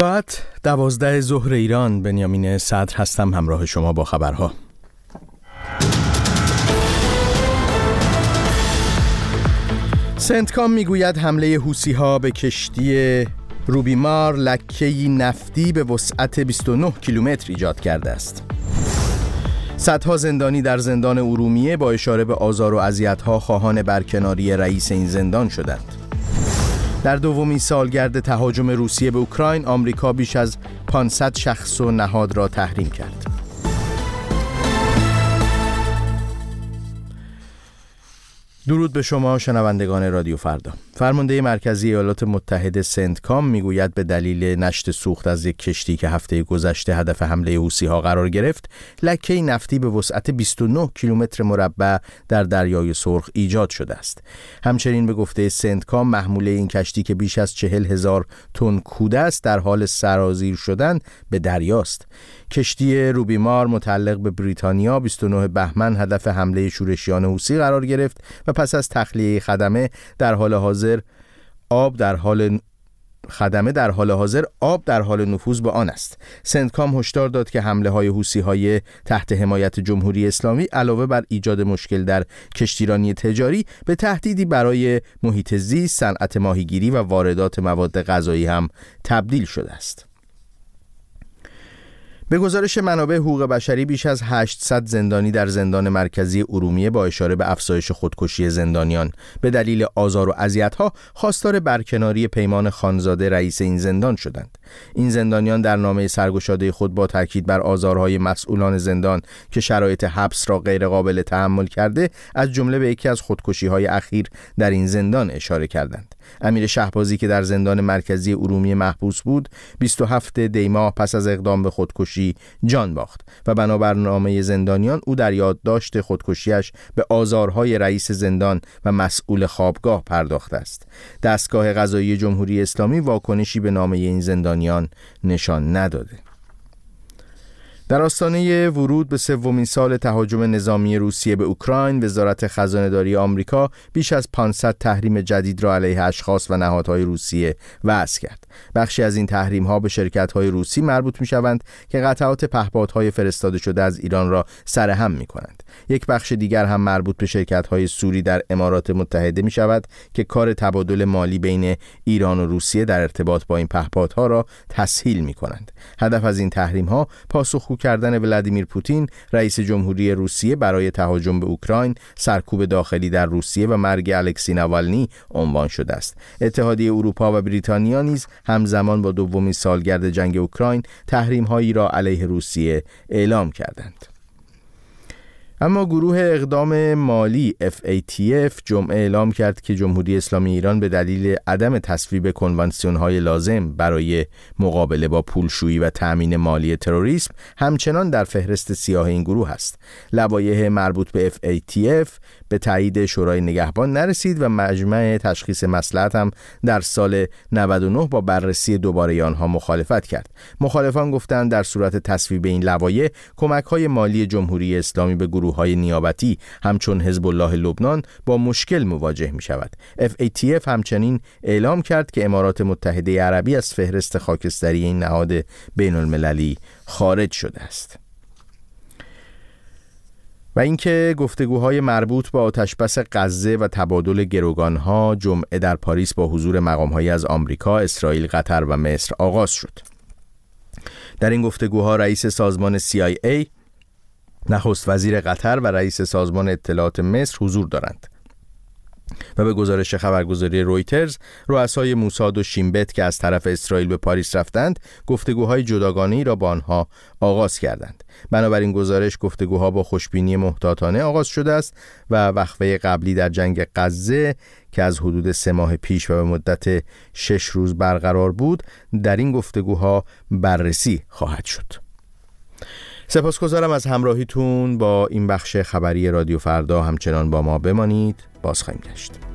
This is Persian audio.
ساعت 12 ظهر ایران، بنیامین صدر هستم همراه شما با خبرها. سنتکام میگوید حمله حوثی‌ها به کشتی روبیمار لکه‌ای نفتی به وسعت 29 کیلومتر ایجاد کرده است. صدها زندانی در زندان ارومیه با اشاره به آزار و اذیت‌ها خواهان برکناری رئیس این زندان شدند. در دومین سالگرد تهاجم روسیه به اوکراین، آمریکا بیش از 500 شخص و نهاد را تحریم کرد. درود به شما شنوندگان رادیو فردا. فرمانده مرکزی ایالات متحده سنتکام میگوید به دلیل نشت سوخت از یک کشتی که هفته گذشته هدف حمله حوثی‌ها قرار گرفت، لکه نفتی به وسعت 29 کیلومتر مربع در دریای سرخ ایجاد شده است. همچنین به گفته سنتکام محموله این کشتی که بیش از 40,000 تن کوده است در حال سرازیر شدن به دریاست. کشتی روبیمار متعلق به بریتانیا 29 بهمن هدف حمله شورشیان حوثی قرار گرفت و پس از تخلیه خدمه در حال حاضر آب در حال نفوذ به آن است. سنتکام هشدار داد که حمله‌های حوثی‌های تحت حمایت جمهوری اسلامی علاوه بر ایجاد مشکل در کشتیرانی تجاری، به تهدیدی برای محیط زیست، صنعت ماهیگیری و واردات مواد غذایی هم تبدیل شده است. به گزارش منابع حقوق بشری بیش از 800 زندانی در زندان مرکزی ارومیه با اشاره به افزایش خودکشی زندانیان به دلیل آزار و اذیت‌ها خواستار برکناری پیمانخانزاده رئیس این زندان شدند. این زندانیان در نامه سرگشاده خود با تاکید بر آزارهای مسئولان زندان که شرایط حبس را غیرقابل تحمل کرده، از جمله به یکی از خودکشی‌های اخیر در این زندان اشاره کردند. امیر شهبازی که در زندان مرکزی ارومیه محبوس بود، 27 دی‌ماه پس از اقدام به خودکشی جان باخت و بنابر نامه زندانیان او در یادداشت خودکشیش به آزارهای رئیس زندان و مسئول خوابگاه پرداخته است. دستگاه قضایی جمهوری اسلامی واکنشی به نامه این زندانیان نشان نداده. در آستانه ورود به سومین سال تهاجم نظامی روسیه به اوکراین، وزارت خزانه‌داری آمریکا بیش از 500 تحریم جدید را علیه اشخاص و نهادهای روسیه وضع کرد. بخشی از این تحریم‌ها به شرکت‌های روسی مربوط می‌شوند که قطعات پهپادهای فرستاده شده از ایران را سرهم می‌کنند. یک بخش دیگر هم مربوط به شرکت‌های سوری در امارات متحده می‌شود که کار تبادل مالی بین ایران و روسیه در ارتباط با این پهپادها را تسهیل می‌کنند. هدف از این تحریم‌ها پاسخ کردن ولادیمیر پوتین رئیس جمهوری روسیه برای تهاجم به اوکراین، سرکوب داخلی در روسیه و مرگ الکسی ناوالنی عنوان شده است. اتحادیه اروپا و بریتانیا نیز همزمان با دومین سالگرد جنگ اوکراین تحریم‌هایی را علیه روسیه اعلام کردند. اما گروه اقدام مالی FATF جمعه اعلام کرد که جمهوری اسلامی ایران به دلیل عدم تصویب کنوانسیون‌های لازم برای مقابله با پولشویی و تأمین مالی تروریسم همچنان در فهرست سیاه این گروه است. لوایح مربوط به FATF به تایید شورای نگهبان نرسید و مجمع تشخیص مصلحت هم در سال 99 با بررسی دوباره آنها مخالفت کرد. مخالفان گفتند در صورت تصویب این لوایح، کمک‌های مالی جمهوری اسلامی به گروه های نیابتی همچون حزب الله لبنان با مشکل مواجه می شود. FATF همچنین اعلام کرد که امارات متحده عربی از فهرست خاکستری این نهاد بین المللی خارج شده است. و اینکه گفتگوهای مربوط به آتشبس غزه و تبادل گروگانها جمعه در پاریس با حضور مقام‌هایی از آمریکا، اسرائیل، قطر و مصر آغاز شد. در این گفتگوها رئیس سازمان CIA، نخست وزیر قطر و رئیس سازمان اطلاعات مصر حضور دارند و به گزارش خبرگزاری رویترز، رؤسای موساد و شین بت که از طرف اسرائیل به پاریس رفتند، گفتگوهای جداگانه‌ای را با آنها آغاز کردند. بنابراین گزارش گفتگوها با خوشبینی محتاطانه آغاز شده است و وقفه قبلی در جنگ غزه که از حدود 3 ماه پیش و به مدت 6 روز برقرار بود، در این گفتگوها بررسی خواهد شد. سپاسگزارم از همراهیتون با این بخش خبری رادیو فردا. همچنان با ما بمانید، باز خواهیم گشت.